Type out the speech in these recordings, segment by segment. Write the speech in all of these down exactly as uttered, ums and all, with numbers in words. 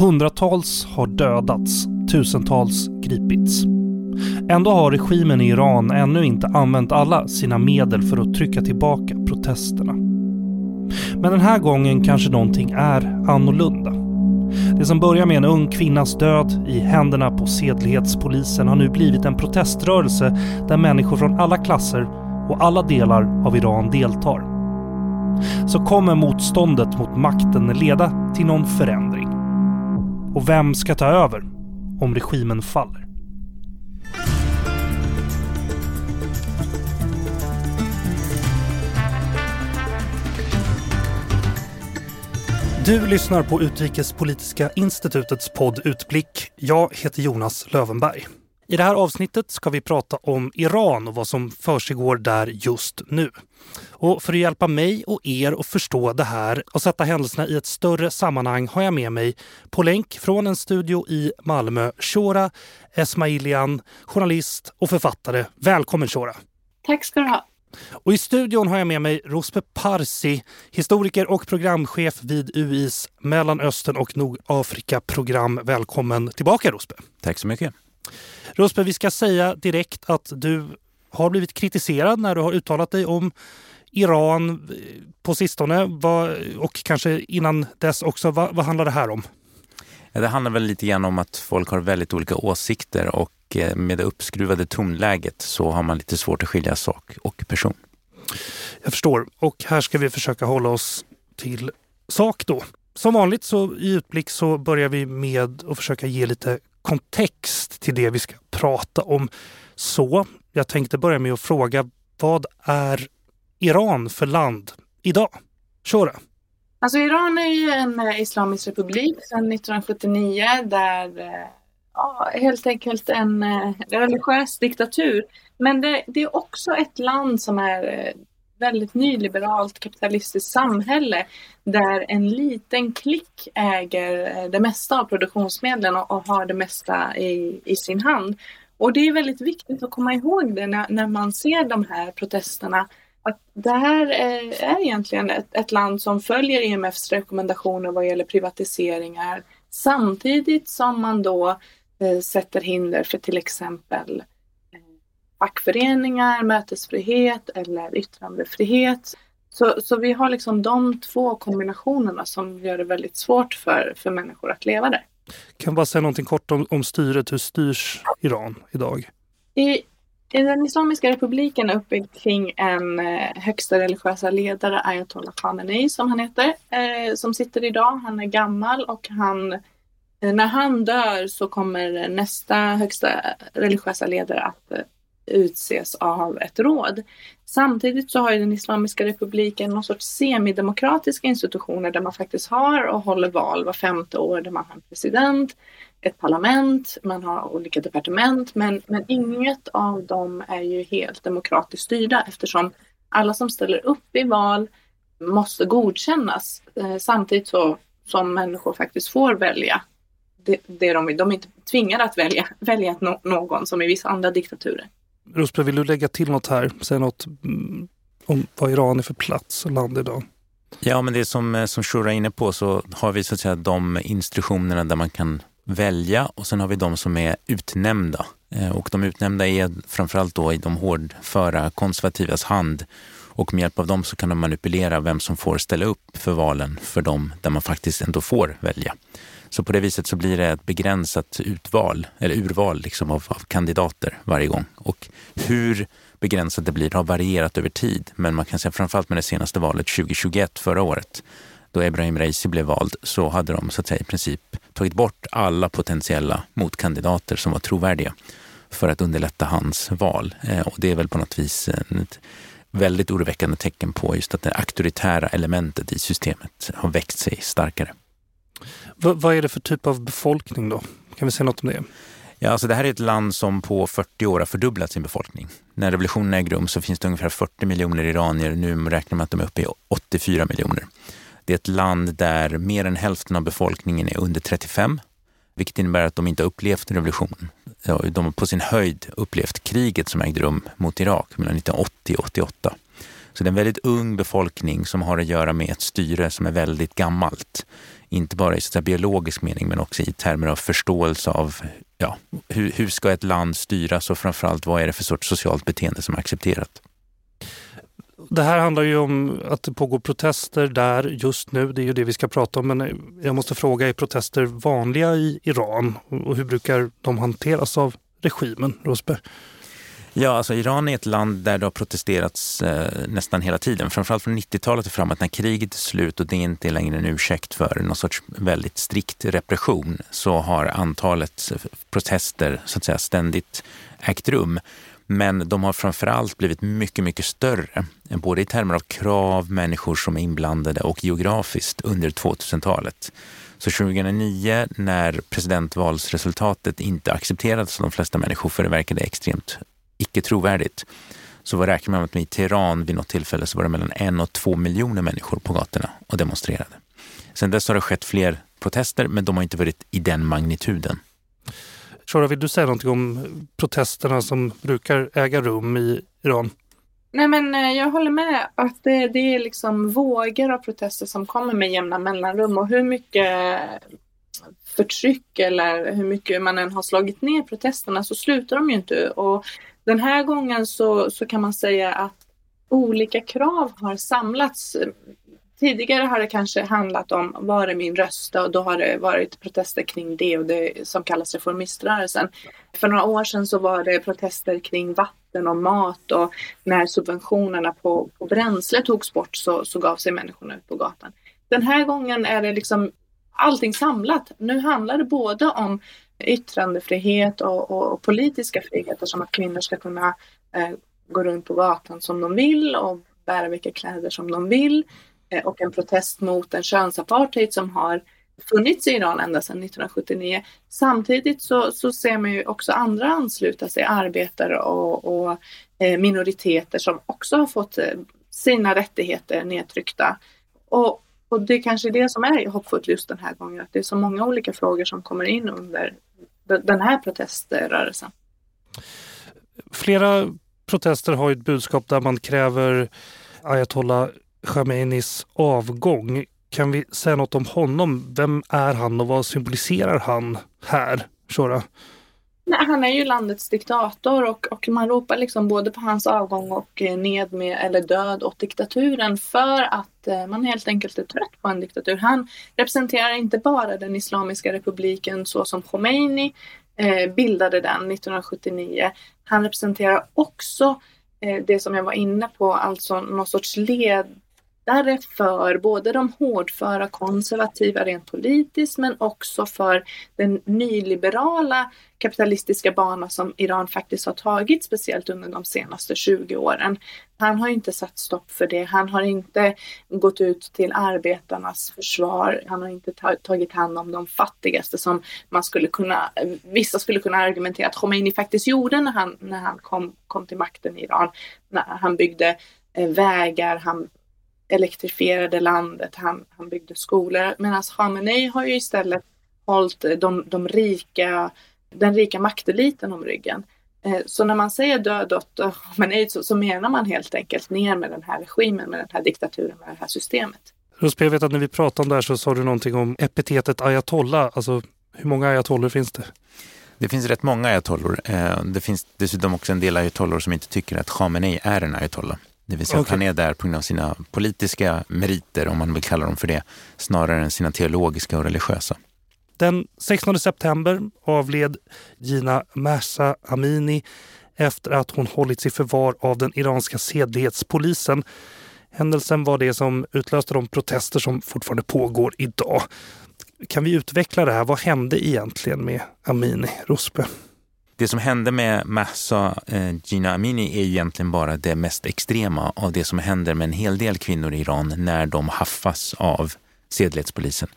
Hundratals har dödats, tusentals gripits. Ändå har regimen i Iran ännu inte använt alla sina medel för att trycka tillbaka protesterna. Men den här gången kanske någonting är annorlunda. Det som börjar med en ung kvinnas död i händerna på sedlighetspolisen har nu blivit en proteströrelse där människor från alla klasser och alla delar av Iran deltar. Så kommer motståndet mot makten leda till någon förändring. Och vem ska ta över om regimen faller? Du lyssnar på Utrikespolitiska institutets podd Utblick. Jag heter Jonas Löfvenberg. I det här avsnittet ska vi prata om Iran och vad som försiggår där just nu. Och för att hjälpa mig och er att förstå det här och sätta händelserna i ett större sammanhang har jag med mig på länk från en studio i Malmö, Shora Esmailian, journalist och författare. Välkommen Shora! Tack ska du ha! Och i studion har jag med mig Rouzbeh Parsi, historiker och programchef vid U I:s Mellanöstern och Nordafrika-program. Välkommen tillbaka Rouzbeh. Tack så mycket. Rouzbeh, vi ska säga direkt att du har blivit kritiserad när du har uttalat dig om Iran på sistone och kanske innan dess också. Vad, vad handlar det här om? Det handlar väl lite grann om att folk har väldigt olika åsikter och med det uppskruvade tonläget så har man lite svårt att skilja sak och person. Jag förstår. Och här ska vi försöka hålla oss till sak då. Som vanligt så i Utblick så börjar vi med att försöka ge lite kontext till det vi ska prata om. Så jag tänkte börja med att fråga, vad är Iran för land idag? Shora. Alltså Iran är ju en islamisk republik sedan nittonhundrasjuttionio där ja, helt enkelt en religiös diktatur. Men det, det är också ett land som är väldigt nyliberalt kapitalistiskt samhälle där en liten klick äger det mesta av produktionsmedlen och, och har det mesta i, i sin hand. Och det är väldigt viktigt att komma ihåg det när, när man ser de här protesterna. Att det här är, är egentligen ett, ett land som följer E M F:s rekommendationer vad gäller privatiseringar samtidigt som man då eh, sätter hinder för till exempel fackföreningar, mötesfrihet eller yttrandefrihet. Så, så vi har liksom de två kombinationerna som gör det väldigt svårt för, för människor att leva där. Kan bara säga någonting kort om, om styret. Hur styrs Iran idag? I, i den islamiska republiken är uppbyggd kring en eh, högsta religiösa ledare, Ayatollah Khamenei som han heter, eh, som sitter idag. Han är gammal och han... Eh, när han dör så kommer nästa högsta religiösa ledare att eh, utses av ett råd. Samtidigt så har ju den islamiska republiken någon sorts semidemokratiska institutioner där man faktiskt har och håller val var femte år där man har en president, ett parlament, man har olika departement men, men inget av dem är ju helt demokratiskt styrda eftersom alla som ställer upp i val måste godkännas samtidigt så, som människor faktiskt får välja det, det de, de är inte tvingade att välja, välja någon som i vissa andra diktaturer. Rouzbeh, vill du lägga till något här? Säg något om vad Iran är för plats och land idag? Ja, men det som, som Shora är inne på så har vi så att säga de institutionerna där man kan välja och sen har vi de som är utnämnda. Och de utnämnda är framförallt då i de hårdföra konservativas hand och med hjälp av dem så kan de manipulera vem som får ställa upp för valen för dem där man faktiskt ändå får välja. Så på det viset så blir det ett begränsat utval eller urval liksom av, av kandidater varje gång. Och hur begränsat det blir har varierat över tid. Men man kan säga framförallt med det senaste valet tjugohundratjugoett förra året då Ebrahim Raisi blev vald så hade de så att säga i princip tagit bort alla potentiella motkandidater som var trovärdiga för att underlätta hans val. Och det är väl på något vis ett väldigt oroväckande tecken på just att det auktoritära elementet i systemet har växt sig starkare. V- vad är det för typ av befolkning då? Kan vi säga något om det? Ja, alltså det här är ett land som på fyrtio år har fördubblat sin befolkning. När revolutionen äger rum så finns det ungefär fyrtio miljoner iranier. Nu räknar man att de är uppe i åttiofyra miljoner. Det är ett land där mer än hälften av befolkningen är under trettiofem. Vilket innebär att de inte har upplevt revolutionen. De har på sin höjd upplevt kriget som ägde rum mot Irak mellan nittonhundraåttio och åttioåtta. Så det är en väldigt ung befolkning som har att göra med ett styre som är väldigt gammalt. inte bara i så här biologisk mening men också i termer av förståelse av ja, hur, hur ska ett land styras och framförallt vad är det för sorts socialt beteende som är accepterat. Det här handlar ju om att det pågår protester där just nu, det är ju det vi ska prata om, men jag måste fråga, är protester vanliga i Iran och hur brukar de hanteras av regimen, Rouzbeh? Ja, alltså Iran är ett land där det har protesterats eh, nästan hela tiden. Framförallt från nittiotalet och framåt när kriget är slut och det inte är längre en ursäkt för någon sorts väldigt strikt repression så har antalet protester så att säga ständigt ägt rum. Men de har framförallt blivit mycket, mycket större. Både i termer av krav, människor som är inblandade och geografiskt under tvåtusentalet. Så tjugohundranio när presidentvalsresultatet inte accepterades av de flesta människor för det verkade extremt icke trovärdigt. Så vad räknar man med i Teheran vid något tillfälle så var det mellan en och två miljoner människor på gatorna och demonstrerade. Sen dess har det skett fler protester men de har inte varit i den magnituden. Shora, vill du säga någonting om protesterna som brukar äga rum i Iran? Nej, men jag håller med att det, det är liksom vågor av protester som kommer med jämna mellanrum och hur mycket förtryck eller hur mycket man än har slagit ner protesterna så slutar de ju inte. Och den här gången så, så kan man säga att olika krav har samlats. Tidigare har det kanske handlat om var är min röst och då har det varit protester kring det och det som kallas reformiströrelsen. För några år sedan så var det protester kring vatten och mat och när subventionerna på, på bränsle togs bort så, så gav sig människorna ut på gatan. Den här gången är det liksom allting samlat. Nu handlar det både om yttrandefrihet och, och, och politiska friheter som att kvinnor ska kunna eh, gå runt på gatan som de vill och bära vilka kläder som de vill. Eh, och en protest mot en könsapartheid som har funnits i Iran ända sedan nittonhundrasjuttionio. Samtidigt så, så ser man ju också andra ansluta sig, arbetare och, och eh, minoriteter som också har fått eh, sina rättigheter nedtryckta. Och Och det är kanske det som är hoppfullt just den här gången. Att det är så många olika frågor som kommer in under den här proteströrelsen. Flera protester har ju ett budskap där man kräver Ayatollah Khameneis avgång. Kan vi säga något om honom? Vem är han och vad symboliserar han här, Shora? Nej, han är ju landets diktator och, och man ropar liksom både på hans avgång och ned med eller död åt diktaturen för att man helt enkelt är trött på en diktatur. Han representerar inte bara den islamiska republiken så som Khomeini eh, bildade den nittonhundrasjuttionio. Han representerar också eh, det som jag var inne på, alltså någon sorts ledare för både de hårdföra konservativa rent politiskt men också för den nyliberala kapitalistiska bana som Iran faktiskt har tagit speciellt under de senaste tjugo åren. Han har inte satt stopp för det. Han har inte gått ut till arbetarnas försvar. Han har inte tagit hand om de fattigaste som man skulle kunna, vissa skulle kunna argumentera att Khomeini faktiskt gjorde när han, när han kom, kom till makten i Iran. När han byggde vägar, han elektrifierade landet, han, han byggde skolor. Medan Khamenei har ju istället hållit de, de rika den rika makteliten om ryggen. Så när man säger död åt Khamenei så menar man helt enkelt ner med den här regimen, med den här diktaturen, med det här systemet. Rouzbeh, jag vet att när vi pratade om det här så sa du någonting om epitetet ayatollah. Alltså hur många ayatollor finns det? Det finns rätt många ayatollor. Det finns dessutom också en del ayatollor som inte tycker att Khamenei är en ayatollah. Det vill säga okay. Att han är där på grund av sina politiska meriter, om man vill kalla dem för det, snarare än sina teologiska och religiösa. Den sextonde september avled Jina Mahsa Amini efter att hon hållits i förvar av den iranska sedlighetspolisen. Händelsen var det som utlöste de protester som fortfarande pågår idag. Kan vi utveckla det här? Vad hände egentligen med Amini, Rouzbeh? Det som hände med Mahsa eh, Jina Amini är egentligen bara det mest extrema av det som händer med en hel del kvinnor i Iran när de haffas av sedlighetspolisen.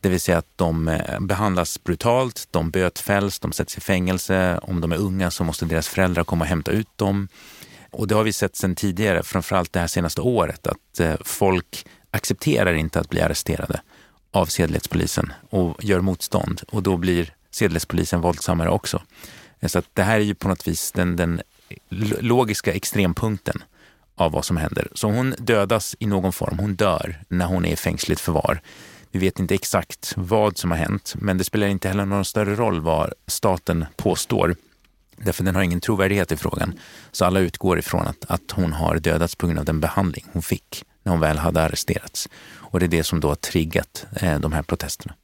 Det vill säga att de behandlas brutalt, de bötfälls, de sätts i fängelse. Om de är unga så måste deras föräldrar komma och hämta ut dem. Och det har vi sett sedan tidigare, framförallt det här senaste året, att folk accepterar inte att bli arresterade av sedlighetspolisen och gör motstånd. Och då blir sedlighetspolisen våldsammare också. Så att det här är ju på något vis den, den logiska extrempunkten av vad som händer. Så hon dödas i någon form, hon dör när hon är i fängsligt förvar. Vi vet inte exakt vad som har hänt, men det spelar inte heller någon större roll vad staten påstår. Därför den har ingen trovärdighet i frågan. Så alla utgår ifrån att, att hon har dödats på grund av den behandling hon fick när hon väl hade arresterats. Och det är det som då har triggat eh, de här protesterna.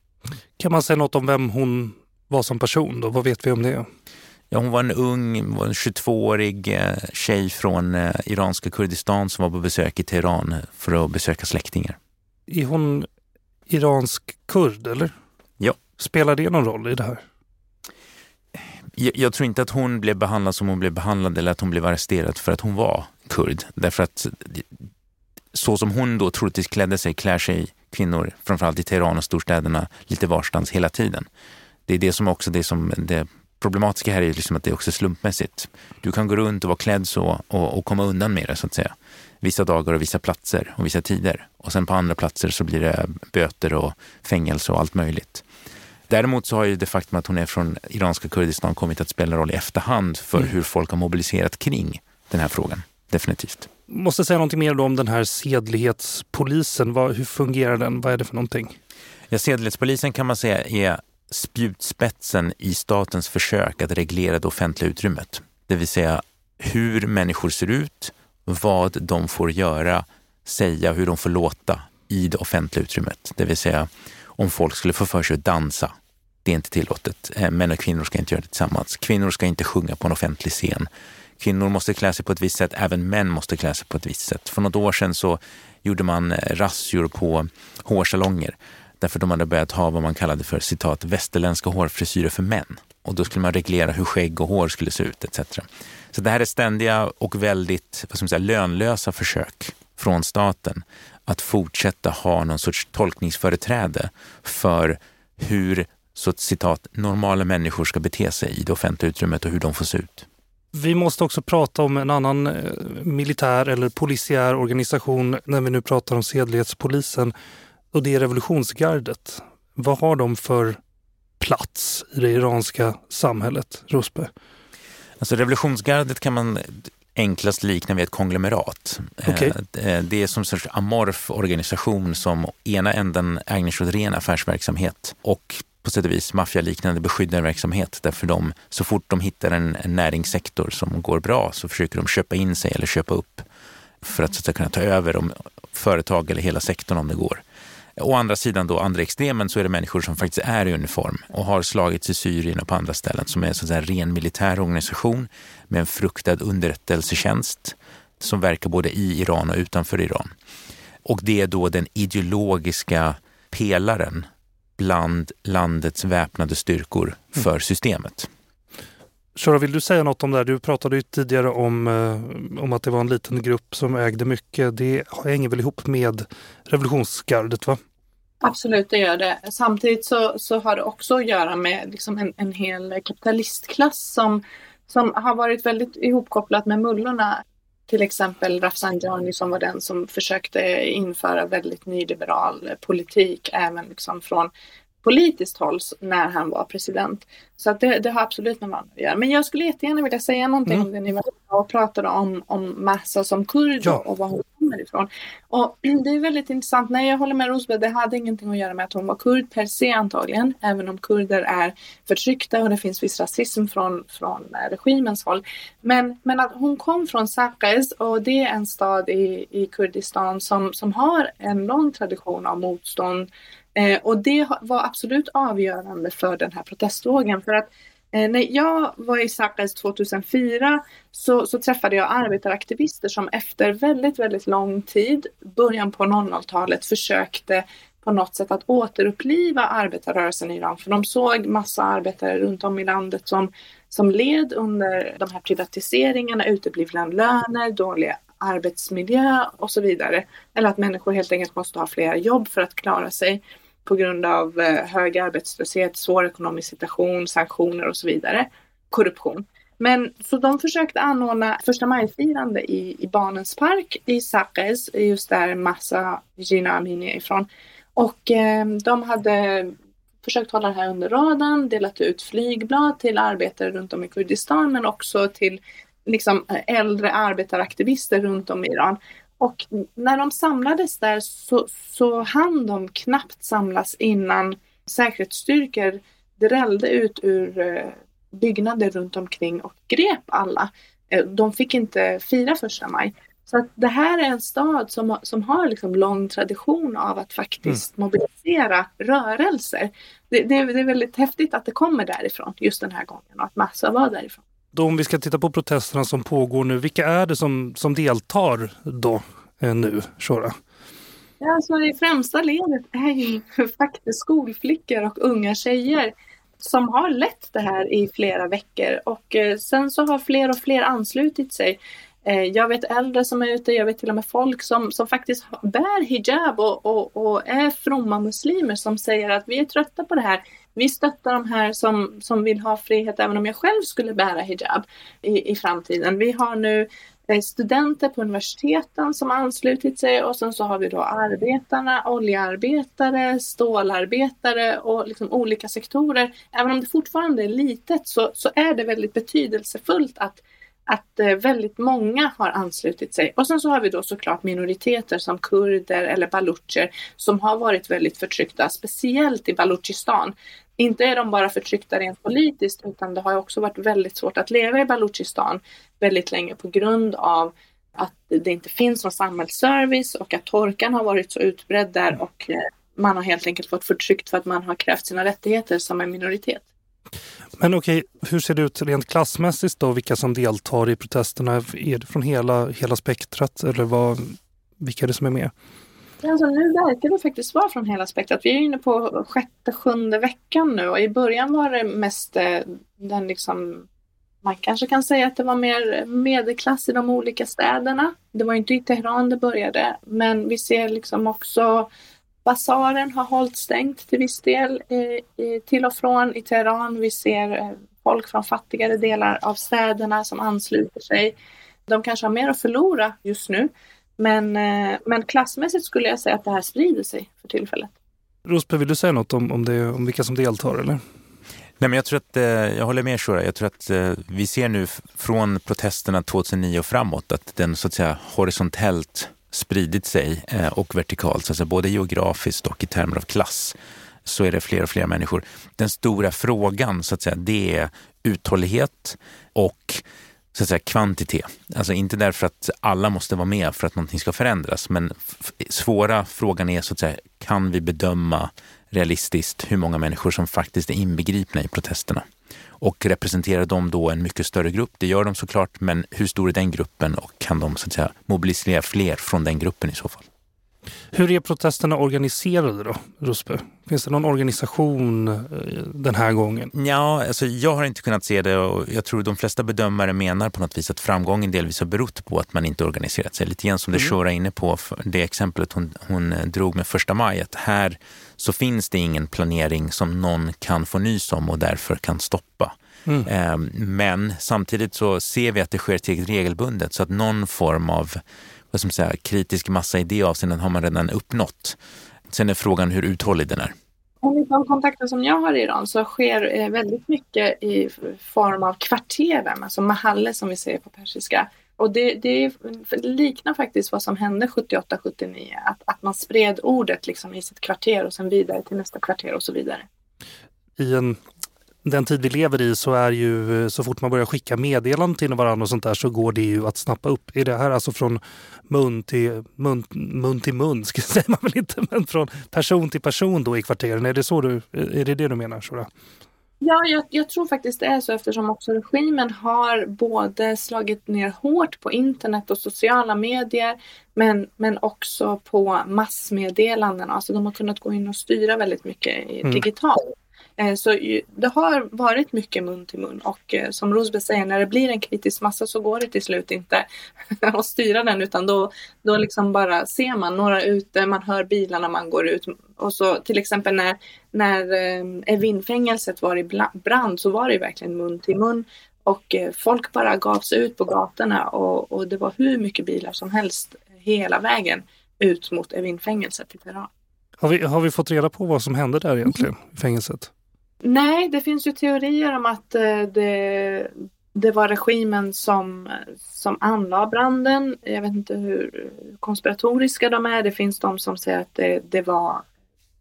Kan man säga något om vem hon var som person då? Vad vet vi om det? Ja, hon var en ung, var en tjugotvåårig eh, tjej från eh, iranska Kurdistan som var på besök i Teheran för att besöka släktingar. Är hon iransk kurd eller? Ja. Spelar det någon roll i det här? Jag tror inte att hon blev behandlad som hon blev behandlad eller att hon blev arresterad för att hon var kurd. Därför att så som hon då troligtvis klädde sig, klär sig kvinnor, framförallt i Teheran och storstäderna, lite varstans hela tiden. Det är det som också det som det problematiska här är, liksom att det är också slumpmässigt. Du kan gå runt och vara klädd så och, och komma undan med det så att säga. Vissa dagar och vissa platser och vissa tider. Och sen på andra platser så blir det böter och fängelse och allt möjligt. Däremot så har ju det faktum att hon är från iranska Kurdistan kommit att spela roll i efterhand för hur folk har mobiliserat kring den här frågan, definitivt. Måste säga någonting mer då om den här sedlighetspolisen. Vad, hur fungerar den? Vad är det för någonting? Ja, sedlighetspolisen kan man säga är spjutspetsen i statens försök att reglera det offentliga utrymmet. Det vill säga hur människor ser ut, vad de får göra, säga, hur de får låta i det offentliga utrymmet. Det vill säga om folk skulle få för sig att dansa. Det är inte tillåtet. Män och kvinnor ska inte göra det tillsammans. Kvinnor ska inte sjunga på en offentlig scen. Kvinnor måste klä sig på ett visst sätt. Även män måste klä sig på ett visst sätt. För något år sedan så gjorde man razzior på hårsalonger. Därför de hade börjat ha vad man kallade för citat västerländska hårfrisyrer för män. Och då skulle man reglera hur skägg och hår skulle se ut et cetera. Så det här är ständiga och väldigt vad ska man säga, lönlösa försök från staten att fortsätta ha någon sorts tolkningsföreträde för hur, så ett citat, normala människor ska bete sig i det offentliga utrymmet och hur de får se ut. Vi måste också prata om en annan militär eller polisiär organisation när vi nu pratar om sedlighetspolisen, och det är revolutionsgardet. Vad har de för plats i det iranska samhället, Rouzbeh? Alltså revolutionsgardet kan man enklast liknar vid ett konglomerat. Okay. Det är som en sorts amorf organisation som ena änden ägnar sig åt ren affärsverksamhet och på sätt och vis maffialiknande beskyddar verksamhet. Därför de, så fort de hittar en, en näringssektor som går bra så försöker de köpa in sig eller köpa upp för att, så att kunna ta över om företag eller hela sektorn om det går. Å andra sidan då, andra extremen, så är det människor som faktiskt är i uniform och har slagits i Syrien och på andra ställen som är så att säga en ren militär organisation med en fruktad underrättelsetjänst som verkar både i Iran och utanför Iran. Och det är då den ideologiska pelaren bland landets väpnade styrkor för mm. systemet. Shora, vill du säga något om det här? Du pratade ju tidigare om, om att det var en liten grupp som ägde mycket. Det hänger väl ihop med revolutionsgardet, va? Absolut, det gör det. Samtidigt så, så har det också att göra med liksom en, en hel kapitalistklass som, som har varit väldigt ihopkopplat med mullorna. Till exempel Rafsan Jani som var den som försökte införa väldigt nyliberal politik även liksom från politiskt håll när han var president. Så att det, det har absolut någon annan att göra. Men jag skulle jättegärna vilja säga någonting mm. om det ni var och pratade om, om Mahsa som kurd ja. och var hon kommer ifrån. Och det är väldigt intressant. Nej, jag håller med Rouzbeh. Det hade ingenting att göra med att hon var kurd per se antagligen. Även om kurder är förtryckta och det finns viss rasism från, från regimens håll. Men, men att hon kom från Saqqez och det är en stad i, i Kurdistan som, som har en lång tradition av motstånd. Eh, och det var absolut avgörande för den här protestdagen. För att eh, när jag var i Saqqez tjugohundrafyra så, så träffade jag arbetaraktivister som efter väldigt, väldigt lång tid, början på nolltalet, försökte på något sätt att återuppliva arbetarrörelsen i Iran. För de såg massa arbetare runt om i landet som, som led under de här privatiseringarna, uteblivna löner, dåliga arbetsmiljö och så vidare. Eller att människor helt enkelt måste ha flera jobb för att klara sig. På grund av hög arbetslöshet, svår ekonomisk situation, sanktioner och så vidare. Korruption. Men så de försökte anordna första majfirande i, i Barnens park i Saqqez, just där Mahsa Jina Amini är ifrån. Och eh, de hade försökt hålla det här under radarn, delat ut flygblad till arbetare runt om i Kurdistan men också till liksom äldre arbetaraktivister runt om i Iran. Och när de samlades där så, så hann de knappt samlas innan säkerhetsstyrkor drällde ut ur byggnader runt omkring och grep alla. De fick inte fira första maj. Så att det här är en stad som, som har liksom lång tradition av att faktiskt mm. mobilisera rörelser. Det, det, det är väldigt häftigt att det kommer därifrån just den här gången och att massor var därifrån. Då om vi ska titta på protesterna som pågår nu, vilka är det som, som deltar då eh, nu, Shora? Ja, så det främsta ledet är ju faktiskt skolflickor och unga tjejer som har lett det här i flera veckor. Och eh, sen så har fler och fler anslutit sig. Eh, jag vet äldre som är ute, jag vet till och med folk som, som faktiskt bär hijab och, och, och är fromma muslimer som säger att vi är trötta på det här. Vi stöttar de här som, som vill ha frihet även om jag själv skulle bära hijab i, i framtiden. Vi har nu studenter på universiteten som har anslutit sig och sen så har vi då arbetarna, oljearbetare, stålarbetare och liksom olika sektorer. Även om det fortfarande är litet så, så är det väldigt betydelsefullt att, att väldigt många har anslutit sig. Och sen så har vi då såklart minoriteter som kurder eller balucher som har varit väldigt förtryckta, speciellt i Baluchistan. Inte är de bara förtryckta rent politiskt utan det har också varit väldigt svårt att leva i Baluchistan väldigt länge på grund av att det inte finns någon samhällsservice och att torkan har varit så utbredd där och man har helt enkelt fått förtryckt för att man har krävt sina rättigheter som en minoritet. Men okej, hur ser det ut rent klassmässigt då? Vilka som deltar i protesterna? Är det från hela, hela spektrat eller vad, vilka är det som är med? Alltså, nu verkar det faktiskt vara från hela spektrat. Vi är inne på sjätte, sjunde veckan nu och i början var det mest den liksom, man kanske kan säga att det var mer medelklass i de olika städerna. Det var inte i Teheran det började, men vi ser liksom också basaren har hållit stängt till viss del eh, till och från i Teheran. Vi ser folk från fattigare delar av städerna som ansluter sig. De kanske har mer att förlora just nu. Men, men klassmässigt skulle jag säga att det här sprider sig för tillfället. Rouzbeh, vill du säga något om, om, det, om vilka som deltar eller? Nej, men jag tror att, eh, jag håller med Shora, jag tror att eh, vi ser nu från protesterna tjugohundranio och framåt att den så att säga horisontellt spridit sig eh, och vertikalt, alltså både geografiskt och i termer av klass så är det fler och fler människor. Den stora frågan så att säga det är uthållighet och så att säga kvantitet. Alltså inte därför att alla måste vara med för att någonting ska förändras, men f- svåra frågan är så att säga, kan vi bedöma realistiskt hur många människor som faktiskt är inbegripna i protesterna? Och representerar de då en mycket större grupp? Det gör de såklart, men hur stor är den gruppen och kan de så att säga mobilisera fler från den gruppen i så fall? Hur är protesterna organiserade då, Rouzbeh? Finns det någon organisation den här gången? Ja, alltså jag har inte kunnat se det och jag tror de flesta bedömare menar på något vis att framgången delvis har berott på att man inte organiserat sig. Lite grann som det Shora inne på, det exemplet hon, hon drog med första maj, att här så finns det ingen planering som någon kan få nys om och därför kan stoppa. Mm. Men samtidigt så ser vi att det sker till regelbundet så att någon form av som så här, kritisk massa idé av sig, den har man redan uppnått. Sen är frågan hur uthållig den är. Enligt de kontakter som jag har i Iran så sker väldigt mycket i form av kvarteren, alltså mahalle som vi säger på persiska. Och det, det liknar faktiskt vad som hände sjuttioåtta sjuttionio, att, att man spred ordet liksom i sitt kvarter och sen vidare till nästa kvarter och så vidare. I en Den tid vi lever i så är ju, så fort man börjar skicka meddelanden till varandra och sånt där så går det ju att snappa upp. Är det här alltså från mun till mun, mun till mun, ska jag säga, man väl inte, men från person till person då i kvarteren? Är det så du, är det, det du menar, Shora? Ja, jag, jag tror faktiskt det är så eftersom också regimen har både slagit ner hårt på internet och sociala medier men, men också på massmeddelanden. Alltså de har kunnat gå in och styra väldigt mycket mm. digitalt. Så det har varit mycket mun till mun och som Rouzbeh säger, när det blir en kritisk massa så går det till slut inte att styra den utan då, då liksom bara ser man några ute, man hör bilarna, man går ut och så till exempel när, när Evin-fängelset var i brand så var det verkligen mun till mun och folk bara gavs ut på gatorna och, och det var hur mycket bilar som helst hela vägen ut mot Evin-fängelset i Teheran. Har vi, har vi fått reda på vad som hände där egentligen i fängelset? Nej, det finns ju teorier om att det, det var regimen som, som anlade branden. Jag vet inte hur konspiratoriska de är. Det finns de som säger att det, det var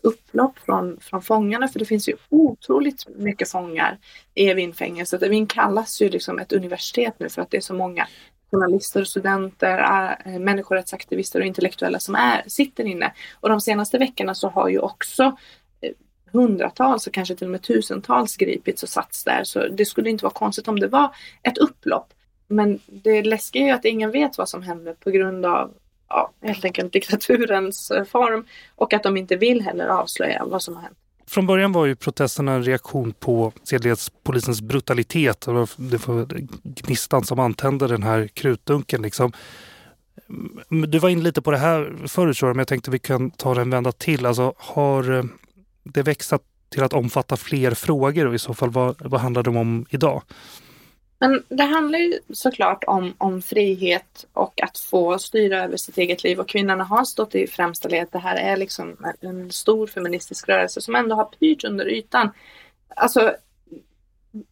upplopp från, från fångarna. För det finns ju otroligt mycket fångar i Evinfängelset. Evin kallas ju liksom ett universitet nu för att det är så många journalister, studenter, människorättsaktivister och intellektuella som är, sitter inne. Och de senaste veckorna så har ju också hundratals och kanske till och med tusentals gripits och satts där. Så det skulle inte vara konstigt om det var ett upplopp. Men det läskiga är ju att ingen vet vad som händer på grund av ja, helt enkelt diktaturens form och att de inte vill heller avslöja vad som har hänt. Från början var ju protesterna en reaktion på C D S-polisens brutalitet. Det var gnistan som antände den här krutdunken liksom. Du var in lite på det här förut, men jag tänkte vi kan ta den vända till. Alltså har det växlat till att omfatta fler frågor och i så fall vad, vad handlar de om idag? Men det handlar ju såklart om, om frihet och att få styra över sitt eget liv. Och kvinnorna har stått i främsta led. Det här är liksom en stor feministisk rörelse som ändå har pyrt under ytan. Alltså,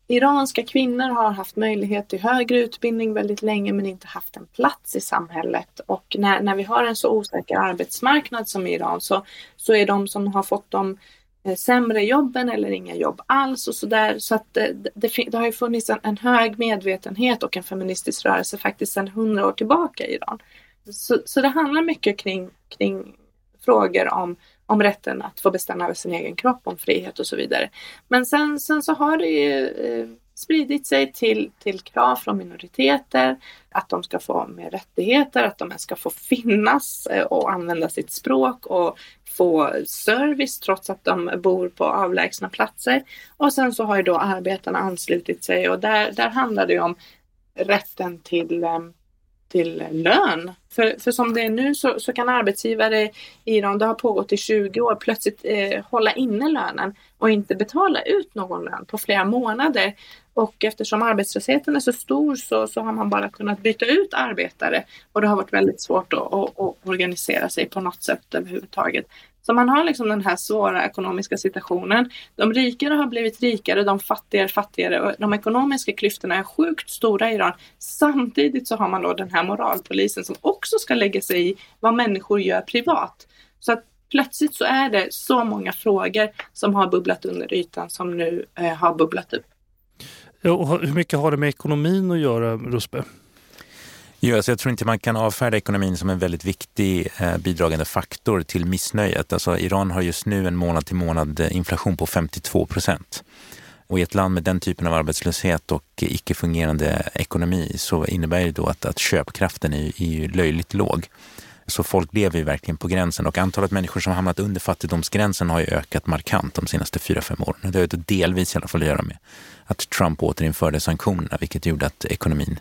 iranska kvinnor har haft möjlighet till högre utbildning väldigt länge men inte haft en plats i samhället. Och när, när vi har en så osäker arbetsmarknad som i Iran så, så är de som har fått dem sämre jobben eller inga jobb alls och sådär. Så att det, det, det har ju funnits en, en hög medvetenhet och en feministisk rörelse faktiskt sedan hundra år tillbaka i Iran. Så, så det handlar mycket kring, kring frågor om, om rätten att få bestämma över sin egen kropp, om frihet och så vidare. Men sen, sen så har det ju eh, spridit sig till, till krav från minoriteter, att de ska få mer rättigheter, att de ska få finnas och använda sitt språk och få service trots att de bor på avlägsna platser. Och sen så har ju då arbetarna anslutit sig och där, där handlar det ju om rätten till, till lön. För, för som det är nu så, så kan arbetsgivare i Iran, det har pågått i tjugo år, plötsligt eh, hålla inne lönen och inte betala ut någon lön på flera månader. Och eftersom arbetslösheten är så stor så, så har man bara kunnat byta ut arbetare. Och det har varit väldigt svårt att, att, att organisera sig på något sätt överhuvudtaget. Så man har liksom den här svåra ekonomiska situationen. De rikare har blivit rikare, de fattigare fattigare. Och de ekonomiska klyftorna är sjukt stora i Iran. Samtidigt så har man då den här moralpolisen som också ska lägga sig i vad människor gör privat. Så att plötsligt så är det så många frågor som har bubblat under ytan som nu eh, har bubblat upp. Ja, och hur mycket har det med ekonomin att göra, Rouzbeh? Jo, alltså jag tror inte man kan avfärda ekonomin som en väldigt viktig eh, bidragande faktor till missnöjet. Alltså, Iran har just nu en månad till månad inflation på femtiotvå procent. Och i ett land med den typen av arbetslöshet och icke-fungerande ekonomi så innebär det då att, att köpkraften är, är ju löjligt låg. Så folk lever ju verkligen på gränsen och antalet människor som hamnat under fattigdomsgränsen har ju ökat markant de senaste fyra till fem åren. Det har ju delvis i alla fall att göra med att Trump återinförde sanktionerna vilket gjorde att ekonomin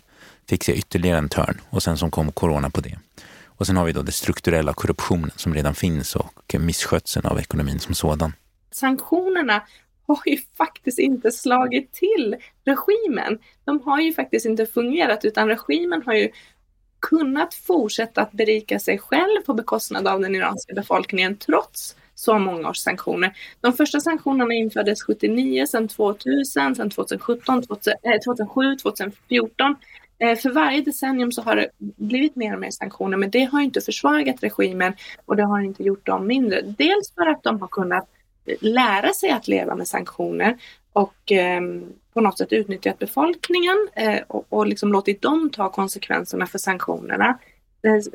fick sig ytterligare en törn och sen som kom corona på det. Och sen har vi då den strukturella korruptionen som redan finns och misskötseln av ekonomin som sådan. Sanktionerna har ju faktiskt inte slagit till regimen. De har ju faktiskt inte fungerat utan regimen har ju kunnat fortsätta att berika sig själv på bekostnad av den iranska befolkningen trots så många års sanktioner. De första sanktionerna infördes sjuttionio, sen tvåtusen, sen tjugosjutton, tjugohundrasju, tjugofjorton. För varje decennium så har det blivit mer och mer sanktioner men det har inte försvagat regimen och det har inte gjort dem mindre. Dels för att de har kunnat lära sig att leva med sanktioner och eh, på något sätt utnyttjat befolkningen eh, och, och liksom låtit dem ta konsekvenserna för sanktionerna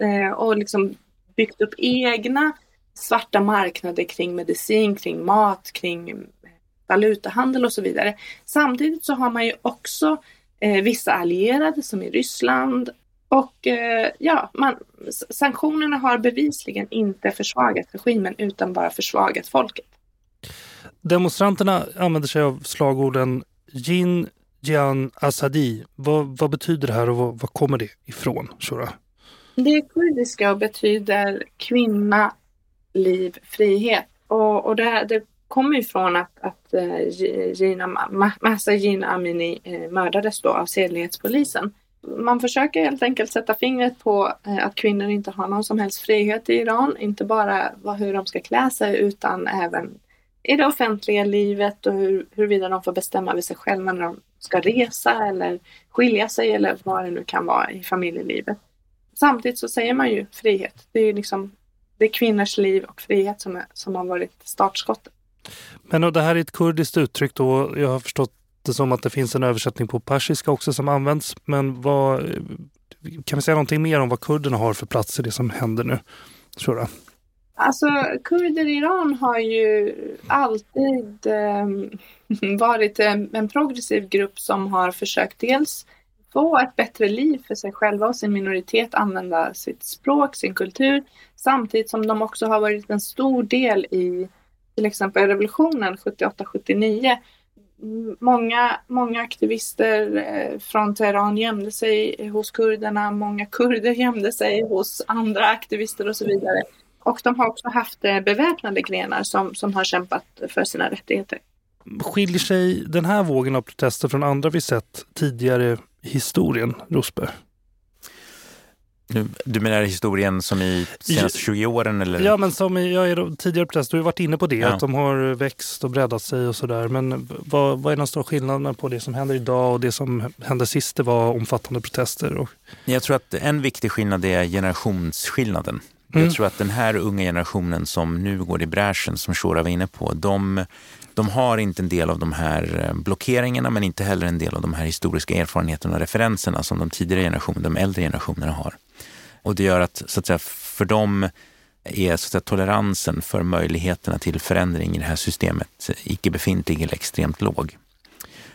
eh, och liksom byggt upp egna svarta marknader kring medicin, kring mat, kring valutahandel och så vidare. Samtidigt så har man ju också eh, vissa allierade som i Ryssland och eh, ja, man, sanktionerna har bevisligen inte försvagat regimen utan bara försvagat folket. Demonstranterna använder sig av slagorden Jin, Jan, Asadi. Vad, vad betyder det här och vad, vad kommer det ifrån, Shora? Det kurdiska betyder kvinna, liv, frihet. Och, och det, här, det kommer ifrån att, att Jina Mahsa Amini mördades då av sedlighetspolisen. Man försöker helt enkelt sätta fingret på att kvinnor inte har någon som helst frihet i Iran. Inte bara hur de ska klä sig utan även i det offentliga livet och hur, huruvida de får bestämma över sig själva när de ska resa eller skilja sig eller vad det nu kan vara i familjelivet. Samtidigt så säger man ju frihet. Det är ju liksom det är kvinnors liv och frihet som, är, som har varit startskottet. Men och det här är ett kurdiskt uttryck då. Jag har förstått det som att det finns en översättning på persiska också som används. Men vad, kan vi säga någonting mer om vad kurderna har för plats i det som händer nu, tror jag? Alltså kurder i Iran har ju alltid eh, varit en, en progressiv grupp som har försökt dels få ett bättre liv för sig själva och sin minoritet, använda sitt språk, sin kultur, samtidigt som de också har varit en stor del i till exempel revolutionen sjuttioåtta sjuttionio. Många, många aktivister från Teheran gömde sig hos kurderna, många kurder gömde sig hos andra aktivister och så vidare. Och de har också haft beväpnade grenar som, som har kämpat för sina rättigheter. Skiljer sig den här vågen av protester från andra vi sett tidigare i historien, Rouzbeh? Du menar historien som i senaste tjugo åren? Eller? Ja, men som i, ja, i de tidigare protester, du har varit inne på det, ja. Att de har växt och breddat sig och sådär. Men vad, vad är den stora skillnaden på det som händer idag och det som hände sist det var omfattande protester? Och... Jag tror att en viktig skillnad är generationsskillnaden. Mm. Jag tror att den här unga generationen som nu går i bräschen, som Shora var inne på, de, de har inte en del av de här blockeringarna, men inte heller en del av de här historiska erfarenheterna och referenserna som de tidigare generationerna, de äldre generationerna har. Och det gör att, så att säga, för dem är så att säga, toleransen för möjligheterna till förändring i det här systemet icke-befintlig eller extremt låg.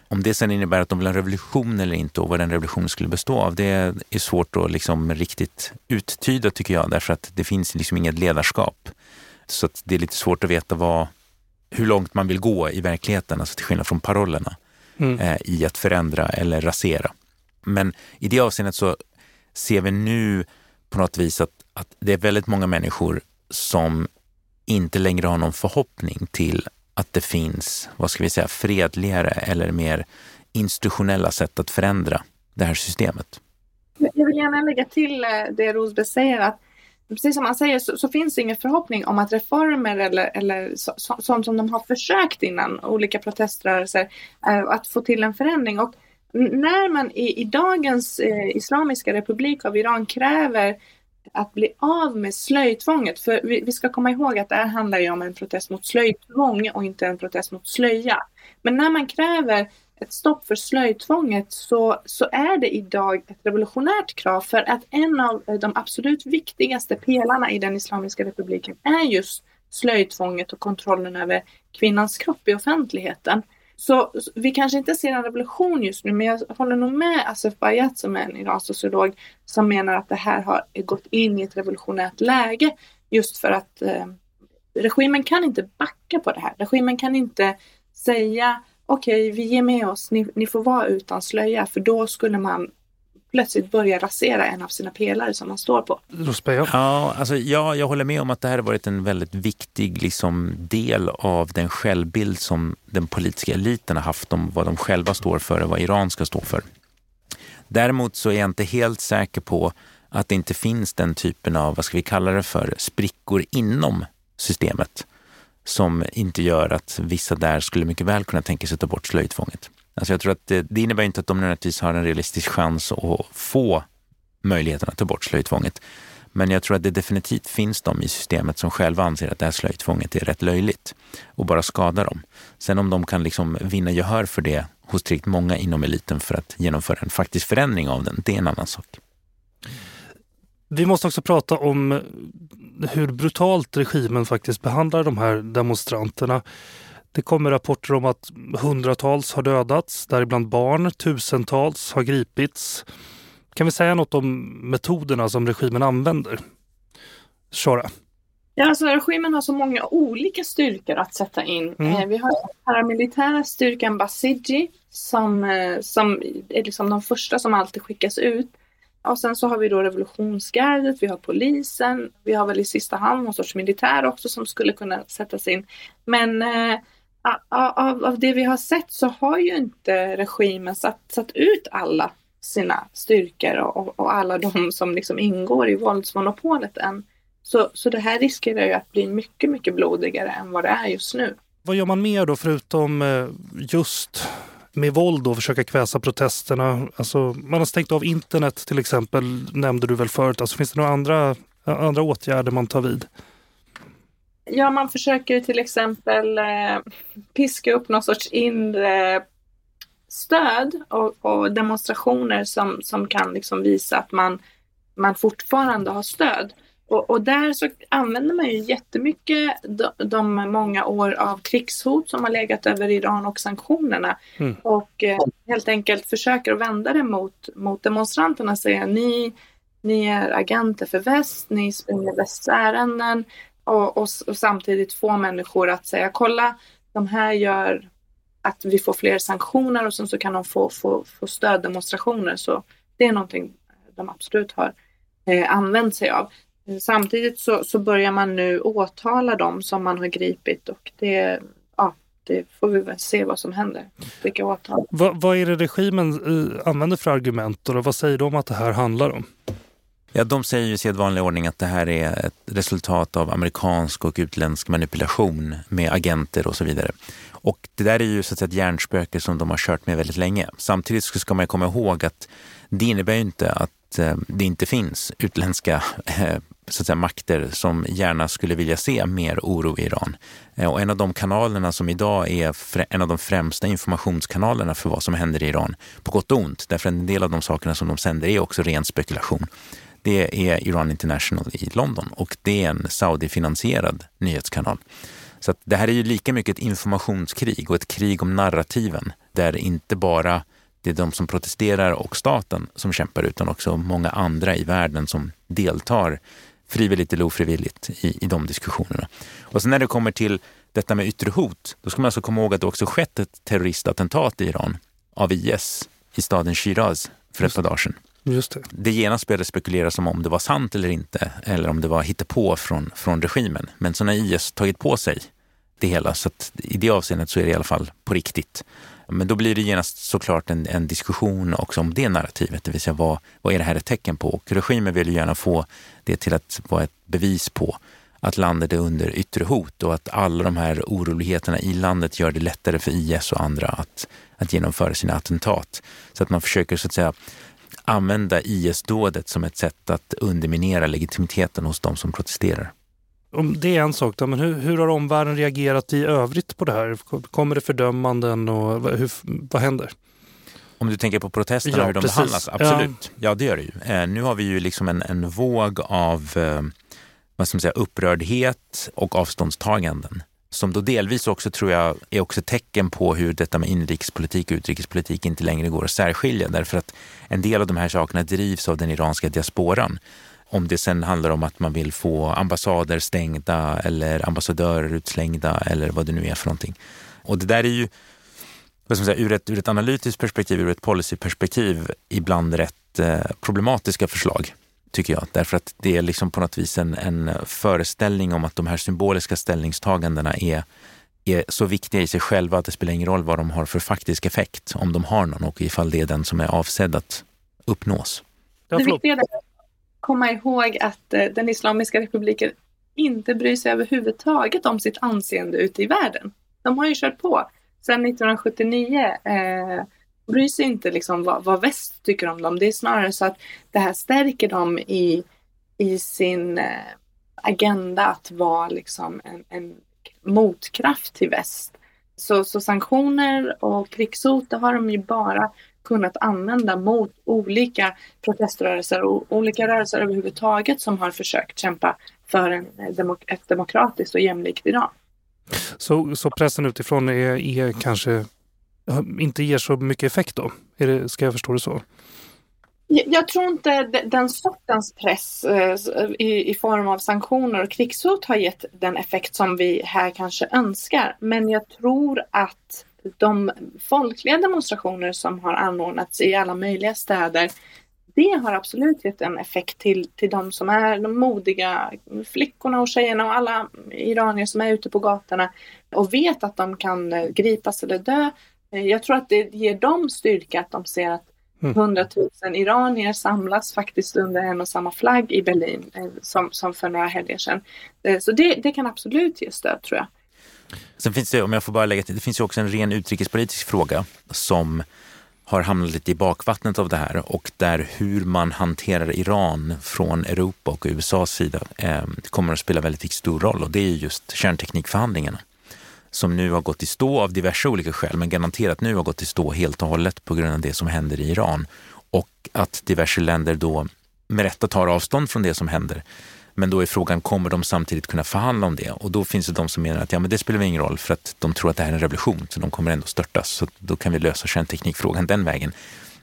Om det sen innebär att de vill ha en revolution eller inte och vad den revolutionen skulle bestå av, det är svårt att liksom riktigt uttyda tycker jag, därför att det finns liksom inget ledarskap. Så att det är lite svårt att veta vad, hur långt man vill gå i verkligheten, alltså till skillnad från parollerna, mm. eh, i att förändra eller rasera. Men i det avseendet så ser vi nu på något vis att, att det är väldigt många människor som inte längre har någon förhoppning till att det finns, vad ska vi säga, fredligare eller mer institutionella sätt att förändra det här systemet. Jag vill gärna lägga till det Rouzbeh säger, att precis som han säger så, så finns det ingen förhoppning om att reformer eller, eller så, som, som de har försökt innan, olika proteströrelser, att få till en förändring. Och när man i, i dagens eh, islamiska republik av Iran kräver att bli av med slöjtvånget, för vi, vi ska komma ihåg att det här handlar ju om en protest mot slöjtvång och inte en protest mot slöja. Men när man kräver ett stopp för slöjtvånget så, så är det idag ett revolutionärt krav, för att en av de absolut viktigaste pelarna i den islamiska republiken är just slöjtvånget och kontrollen över kvinnans kropp i offentligheten. Så vi kanske inte ser en revolution just nu, men jag håller nog med Asif Bayat, som är en iransk sociolog, som menar att det här har gått in i ett revolutionärt läge just för att eh, regimen kan inte backa på det här. Regimen kan inte säga okej, vi ger med oss, ni, ni får vara utan slöja, för då skulle man plötsligt börja rasera en av sina pelare som man står på. Ja, alltså jag, jag håller med om att det här har varit en väldigt viktig liksom, del av den självbild som den politiska eliten har haft om vad de själva står för och vad Iran ska stå för. Däremot så är jag inte helt säker på att det inte finns den typen av, vad ska vi kalla det för, sprickor inom systemet som inte gör att vissa där skulle mycket väl kunna tänka sig ta bort slöjtvånget. Alltså jag tror att det, det innebär inte att de nödvändigtvis har en realistisk chans att få möjligheten att ta bort slöjtvånget. Men jag tror att det definitivt finns de i systemet som själva anser att det här slöjtvånget är rätt löjligt och bara skadar dem. Sen om de kan liksom vinna gehör för det hos tillräckligt många inom eliten för att genomföra en faktisk förändring av den, det är en annan sak. Vi måste också prata om hur brutalt regimen faktiskt behandlar de här demonstranterna. Det kommer rapporter om att hundratals har dödats, däribland barn, tusentals har gripits. Kan vi säga något om metoderna som regimen använder? Shora? Ja, alltså regimen har så många olika styrkor att sätta in. Mm. Vi har paramilitära styrkan Basiji som, som är liksom de första som alltid skickas ut. Och sen så har vi då revolutionsgardet, vi har polisen, vi har väl i sista hand någon sorts militär också som skulle kunna sättas in. Men... Av, av det vi har sett så har ju inte regimen satt, satt ut alla sina styrkor och, och alla de som liksom ingår i våldsmonopolet än. Så, så det här riskerar ju att bli mycket, mycket blodigare än vad det är just nu. Vad gör man mer då förutom just med våld och försöka kväsa protesterna? Alltså, man har stängt av internet till exempel, nämnde du väl förut. Alltså, finns det några andra, andra åtgärder man tar vid? Ja, man försöker till exempel eh, piska upp någon sorts inre stöd och, och demonstrationer som, som kan liksom visa att man, man fortfarande har stöd. Och, och där så använder man ju jättemycket de, de många år av krigshot som har legat över Iran och sanktionerna. Mm. Och eh, helt enkelt försöker att vända det mot, mot demonstranterna och säga ni, ni är agenter för väst, ni springer västärenden. Och, och, och samtidigt få människor att säga kolla, de här gör att vi får fler sanktioner och sen så kan de få, få, få stöddemonstrationer. Så det är någonting de absolut har eh, använt sig av. Samtidigt så, så börjar man nu åtala dem som man har gripit och det, ja, det får vi väl se vad som händer. Vilka åtal. Va, vad är det regimen använder för argument och vad säger de att det här handlar om? Ja, de säger ju i sedvanlig ordning att det här är ett resultat av amerikansk och utländsk manipulation med agenter och så vidare. Och det där är ju så att säga ett hjärnspöke som de har kört med väldigt länge. Samtidigt ska man komma ihåg att det innebär ju inte att det inte finns utländska så att säga, makter som gärna skulle vilja se mer oro i Iran. Och en av de kanalerna som idag är en av de främsta informationskanalerna för vad som händer i Iran, på gott och ont, därför en del av de sakerna som de sänder är också ren spekulation. Det är Iran International i London och det är en Saudi-finansierad nyhetskanal. Så att det här är ju lika mycket ett informationskrig och ett krig om narrativen där inte bara det är de som protesterar och staten som kämpar utan också många andra i världen som deltar frivilligt eller ofrivilligt i, i de diskussionerna. Och sen när det kommer till detta med yttre hot, då ska man alltså komma ihåg att det också skett ett terroristattentat i Iran av I S i staden Shiraz för ett par dagar sedan. Just det. Det genast började spekulera som om det var sant eller inte eller om det var hittepå från, från regimen. Men så när I S tagit på sig det hela så att i det avseendet så är det i alla fall på riktigt. Men då blir det genast såklart en, en diskussion också om det narrativet, det vill säga vad, vad är det här ett tecken på? Och regimen vill ju gärna få det till att vara ett bevis på att landet är under yttre hot och att alla de här oroligheterna i landet gör det lättare för I S och andra att, att genomföra sina attentat. Så att man försöker så att säga använda I S-dådet som ett sätt att underminera legitimiteten hos de som protesterar. Om det är en sak då, men hur, hur har omvärlden reagerat i övrigt på det här? Kommer det fördömanden och hur, vad händer? Om du tänker på protesterna, ja, hur de precis. Behandlas? Absolut, ja. Ja det gör det ju. Eh, nu har vi ju liksom en, en våg av eh, vad ska man säga, upprördhet och avståndstaganden. Som då delvis också tror jag är också tecken på hur detta med inrikespolitik och utrikespolitik inte längre går att särskilja. Därför att en del av de här sakerna drivs av den iranska diasporan. Om det sen handlar om att man vill få ambassader stängda eller ambassadörer utslängda eller vad det nu är för någonting. Och det där är ju vad ska man säga, ur, ett, ur ett analytiskt perspektiv, ur ett policyperspektiv ibland rätt eh, problematiska förslag. Tycker jag. Därför att det är liksom på något vis en, en föreställning om att de här symboliska ställningstagandena är, är så viktiga i sig själva att det spelar ingen roll vad de har för faktisk effekt, om de har någon och ifall det är den som är avsedd att uppnås. Det viktiga är att komma ihåg att den islamiska republiken inte bryr sig överhuvudtaget om sitt anseende ute i världen. De har ju kört på sedan nittonhundrasjuttionio eh, bryr sig inte liksom vad, vad väst tycker om dem. Det är snarare så att det här stärker dem i, i sin agenda att vara liksom en, en motkraft till väst. Så, så sanktioner och krigshot, det har de ju bara kunnat använda mot olika proteströrelser och olika rörelser överhuvudtaget som har försökt kämpa för en, ett demokratiskt och jämlikt Iran. Så, så pressen utifrån är, är kanske... inte ger så mycket effekt då? Är det, ska jag förstå det så? Jag, jag tror inte den sortens press eh, i, i form av sanktioner och krigshot har gett den effekt som vi här kanske önskar. Men jag tror att de folkliga demonstrationer som har anordnats i alla möjliga städer, det har absolut gett en effekt till, till de som är de modiga flickorna och tjejerna och alla iranier som är ute på gatorna och vet att de kan gripas eller dö. Jag tror att det ger dem styrka att de ser att hundratusen iranier samlas faktiskt under en och samma flagg i Berlin som, som för några helger sedan. Så det, det kan absolut ge stöd tror jag. Sen finns det, om jag får bara lägga till, det finns ju också en ren utrikespolitisk fråga som har hamnat lite i bakvattnet av det här, och där hur man hanterar Iran från Europa och U S A:s sida eh, kommer att spela väldigt stor roll, och det är just kärnteknikförhandlingarna som nu har gått i stå av diverse olika skäl, men garanterat nu har gått i stå helt och hållet på grund av det som händer i Iran, och att diverse länder då med rätta tar avstånd från det som händer. Men då är frågan, kommer de samtidigt kunna förhandla om det? Och då finns det de som menar att ja, men det spelar ingen roll för att de tror att det här är en revolution, så de kommer ändå störtas, så då kan vi lösa kärnteknikfrågan den vägen.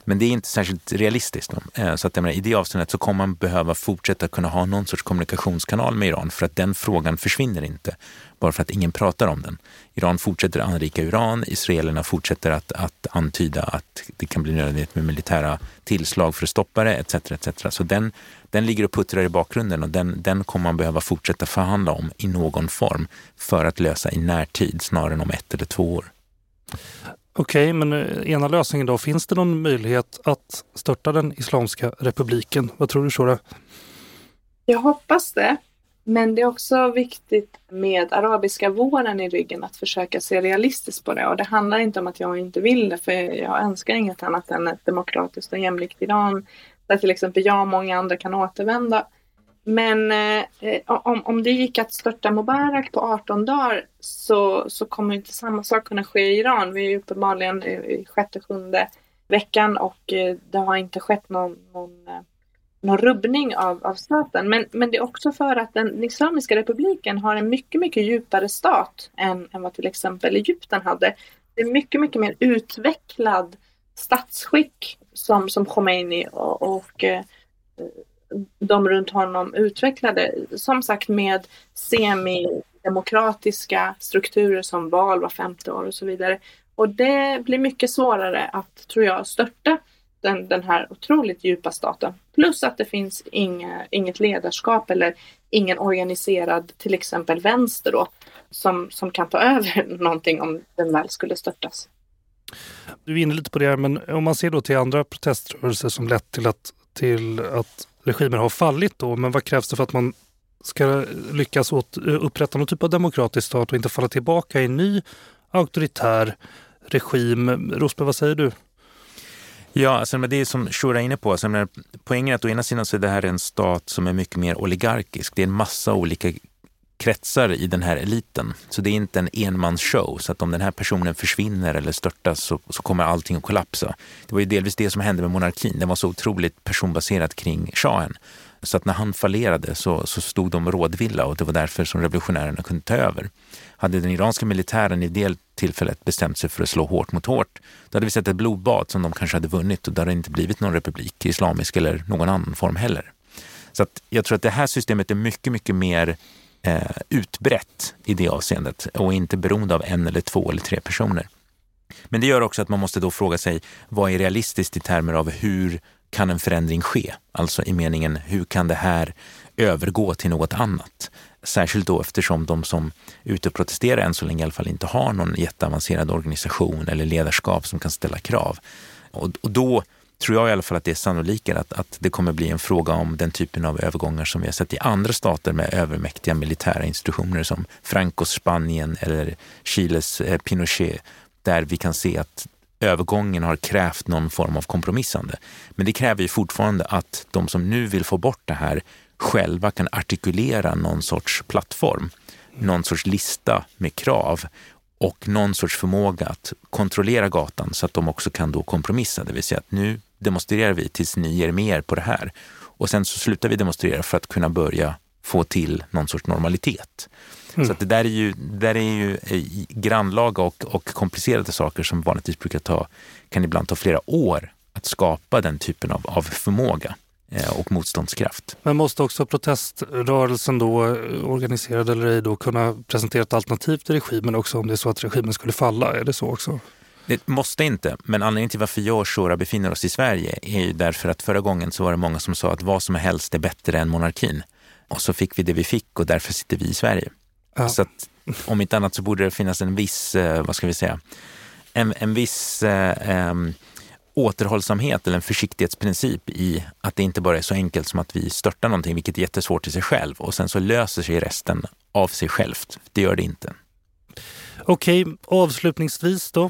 Men det är inte särskilt realistiskt. Då. Så att, jag menar, i det avseendet så kommer man behöva fortsätta kunna ha någon sorts kommunikationskanal med Iran, för att den frågan försvinner inte, bara för att ingen pratar om den. Iran fortsätter anrika uran, israelerna fortsätter att, att antyda att det kan bli nödvändigt med militära tillslag för att stoppa det, et cetera, et cetera. Så den, den ligger och puttrar i bakgrunden, och den, den kommer man behöva fortsätta förhandla om i någon form för att lösa i närtid, snarare än om ett eller två år. Okej, men ena lösningen då, finns det någon möjlighet att störta den Islamiska republiken? Vad tror du, Shora? Jag hoppas det, men det är också viktigt med arabiska våren i ryggen att försöka se realistiskt på det, och det handlar inte om att jag inte vill det, för jag önskar inget annat än ett demokratiskt och jämlikt Iran där till exempel jag och många andra kan återvända. Men eh, om, om det gick att störta Mubarak på arton dagar så, så kommer inte samma sak kunna ske i Iran. Vi är ju uppenbarligen i sjätte, sjunde veckan, och eh, det har inte skett någon, någon, någon rubbning av, av staten. Men, men det är också för att den Islamiska republiken har en mycket, mycket djupare stat än, än vad till exempel Egypten hade. Det är mycket, mycket mer utvecklad statsskick som, som Khomeini och... och eh, de runt honom utvecklade, som sagt, med semidemokratiska strukturer som val var femte år och så vidare. Och det blir mycket svårare att, tror jag, störta den, den här otroligt djupa staten. Plus att det finns inga, inget ledarskap eller ingen organiserad till exempel vänster då, som, som kan ta över någonting om den väl skulle störtas. Du är inne lite på det här, men om man ser då till andra proteströrelser som lett till att, till att regimen har fallit då, men vad krävs det för att man ska lyckas åt, upprätta någon typ av demokratisk stat och inte falla tillbaka i en ny auktoritär regim? Rouzbeh, vad säger du? Ja, alltså, men det är som Shora är inne på. Alltså, poängen är att å ena sidan så är det här en stat som är mycket mer oligarkisk. Det är en massa olika kretsar i den här eliten. Så det är inte en enmansshow, så att om den här personen försvinner eller störtas så, så kommer allting att kollapsa. Det var ju delvis det som hände med monarkin. Den var så otroligt personbaserat kring shahen. Så att när han fallerade så, så stod de rådvilla, och det var därför som revolutionärerna kunde ta över. Hade den iranska militären i det tillfället bestämt sig för att slå hårt mot hårt, då hade vi sett ett blodbad som de kanske hade vunnit, och där hade det inte blivit någon republik, islamisk eller någon annan form heller. Så att jag tror att det här systemet är mycket, mycket mer Eh, utbrett i det avseendet, och inte beroende av en eller två eller tre personer. Men det gör också att man måste då fråga sig, vad är realistiskt i termer av hur kan en förändring ske? Alltså i meningen, hur kan det här övergå till något annat? Särskilt då eftersom de som ute och protesterar än så länge i alla fall inte har någon jätteavancerad organisation eller ledarskap som kan ställa krav. Och, och då tror jag i alla fall att det är sannolikare att, att det kommer bli en fråga om den typen av övergångar som vi har sett i andra stater med övermäktiga militära institutioner som Francos Spanien eller Chiles eh, Pinochet, där vi kan se att övergången har krävt någon form av kompromissande. Men det kräver ju fortfarande att de som nu vill få bort det här själva kan artikulera någon sorts plattform, någon sorts lista med krav, och någon sorts förmåga att kontrollera gatan så att de också kan då kompromissa. Det vill säga att nu demonstrerar vi tills ni ger mer på det här. Och sen så slutar vi demonstrera för att kunna börja få till någon sorts normalitet. Mm. Så att det där är ju, där är ju grannlaga och, och komplicerade saker som vanligtvis brukar ta, kan ibland ta flera år att skapa den typen av, av förmåga och motståndskraft. Men måste också proteströrelsen då, organiserad eller ej då, kunna presentera ett alternativ till regimen också om det är så att regimen skulle falla? Är det så också? Det måste inte, men anledningen till varför jag och Shora befinner oss i Sverige är ju därför att förra gången så var det många som sa att vad som helst är bättre än monarkin. Och så fick vi det vi fick, och därför sitter vi i Sverige. Ja. Så att om inte annat så borde det finnas en viss, vad ska vi säga, en, en viss... Eh, eh, återhållsamhet eller en försiktighetsprincip i att det inte bara är så enkelt som att vi störtar någonting, vilket är jättesvårt i sig själv, och sen så löser sig resten av sig självt. Det gör det inte. Okej, avslutningsvis då.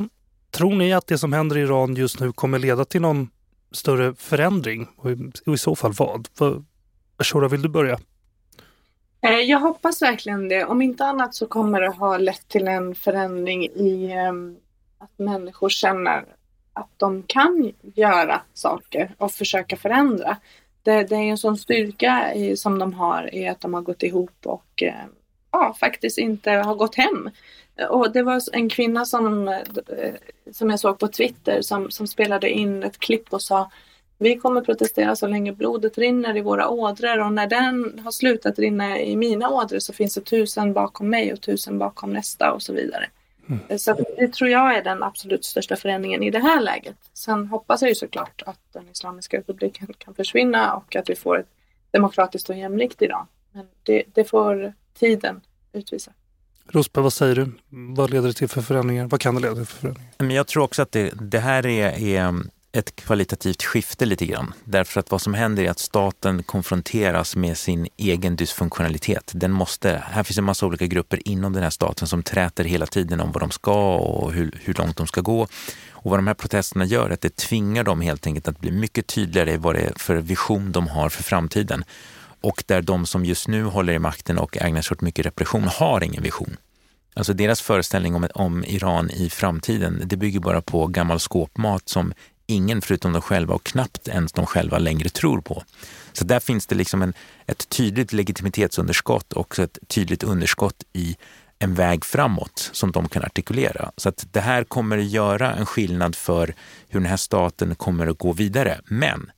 Tror ni att det som händer i Iran just nu kommer leda till någon större förändring? Och i, och i så fall vad? För, Shora, vill du börja? Jag hoppas verkligen det. Om inte annat så kommer det ha lett till en förändring i att människor känner att de kan göra saker och försöka förändra. Det, det är en sån styrka i, som de har i att de har gått ihop och ja, faktiskt inte har gått hem. Och det var en kvinna som, som jag såg på Twitter som, som spelade in ett klipp och sa: vi kommer protestera så länge blodet rinner i våra ådror, och när den har slutat rinna i mina ådror så finns det tusen bakom mig och tusen bakom nästa och så vidare. Mm. Så det tror jag är den absolut största förändringen i det här läget. Sen hoppas jag ju såklart att den islamiska republiken kan försvinna och att vi får ett demokratiskt och jämlikt Iran. Men det, det får tiden utvisa. Rouzbeh, vad säger du? Vad leder det till för förändringar? Vad kan det leda till för förändringar? Men jag tror också att det, det här är... är... ett kvalitativt skifte lite grann. Därför att vad som händer är att staten konfronteras med sin egen dysfunktionalitet. Den måste, här finns en massa olika grupper inom den här staten som träter hela tiden om vad de ska och hur, hur långt de ska gå. Och vad de här protesterna gör är att det tvingar dem helt enkelt att bli mycket tydligare i vad det är för vision de har för framtiden. Och där de som just nu håller i makten och ägnar sig åt mycket repression har ingen vision. Alltså deras föreställning om, om Iran i framtiden, det bygger bara på gammal skåpmat som ingen förutom de själva och knappt ens de själva längre tror på. Så där finns det liksom en, ett tydligt legitimitetsunderskott och också ett tydligt underskott i en väg framåt som de kan artikulera. Så att det här kommer att göra en skillnad för hur den här staten kommer att gå vidare. Men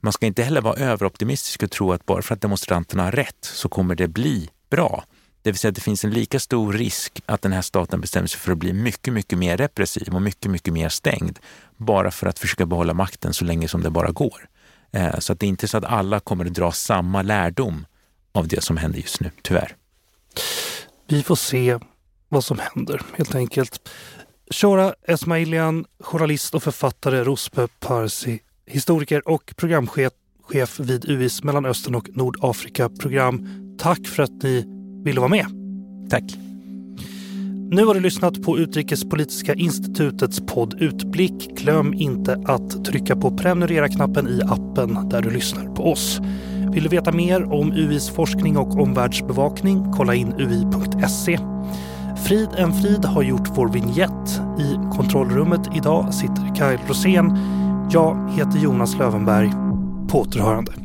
man ska inte heller vara överoptimistisk och tro att bara för att demonstranterna har rätt så kommer det bli bra. Det vill säga att det finns en lika stor risk att den här staten bestämmer sig för att bli mycket, mycket mer repressiv och mycket, mycket mer stängd bara för att försöka behålla makten så länge som det bara går. Så att det är inte så att alla kommer att dra samma lärdom av det som händer just nu, tyvärr. Vi får se vad som händer, helt enkelt. Shora Esmailian, journalist och författare, Rouzbeh Parsi, historiker och programchef chef vid U Is Mellanöstern och Nordafrika-program. Tack för att ni vill du vara med? Tack. Nu har du lyssnat på Utrikespolitiska institutets podd Utblick. Glöm inte att trycka på prenumerera-knappen i appen där du lyssnar på oss. Vill du veta mer om U Is forskning och omvärldsbevakning? Kolla in u i punkt se. Frid en Frid har gjort vår vignett. I kontrollrummet idag sitter Kyle Rosén. Jag heter Jonas Löfvenberg. På återhörande.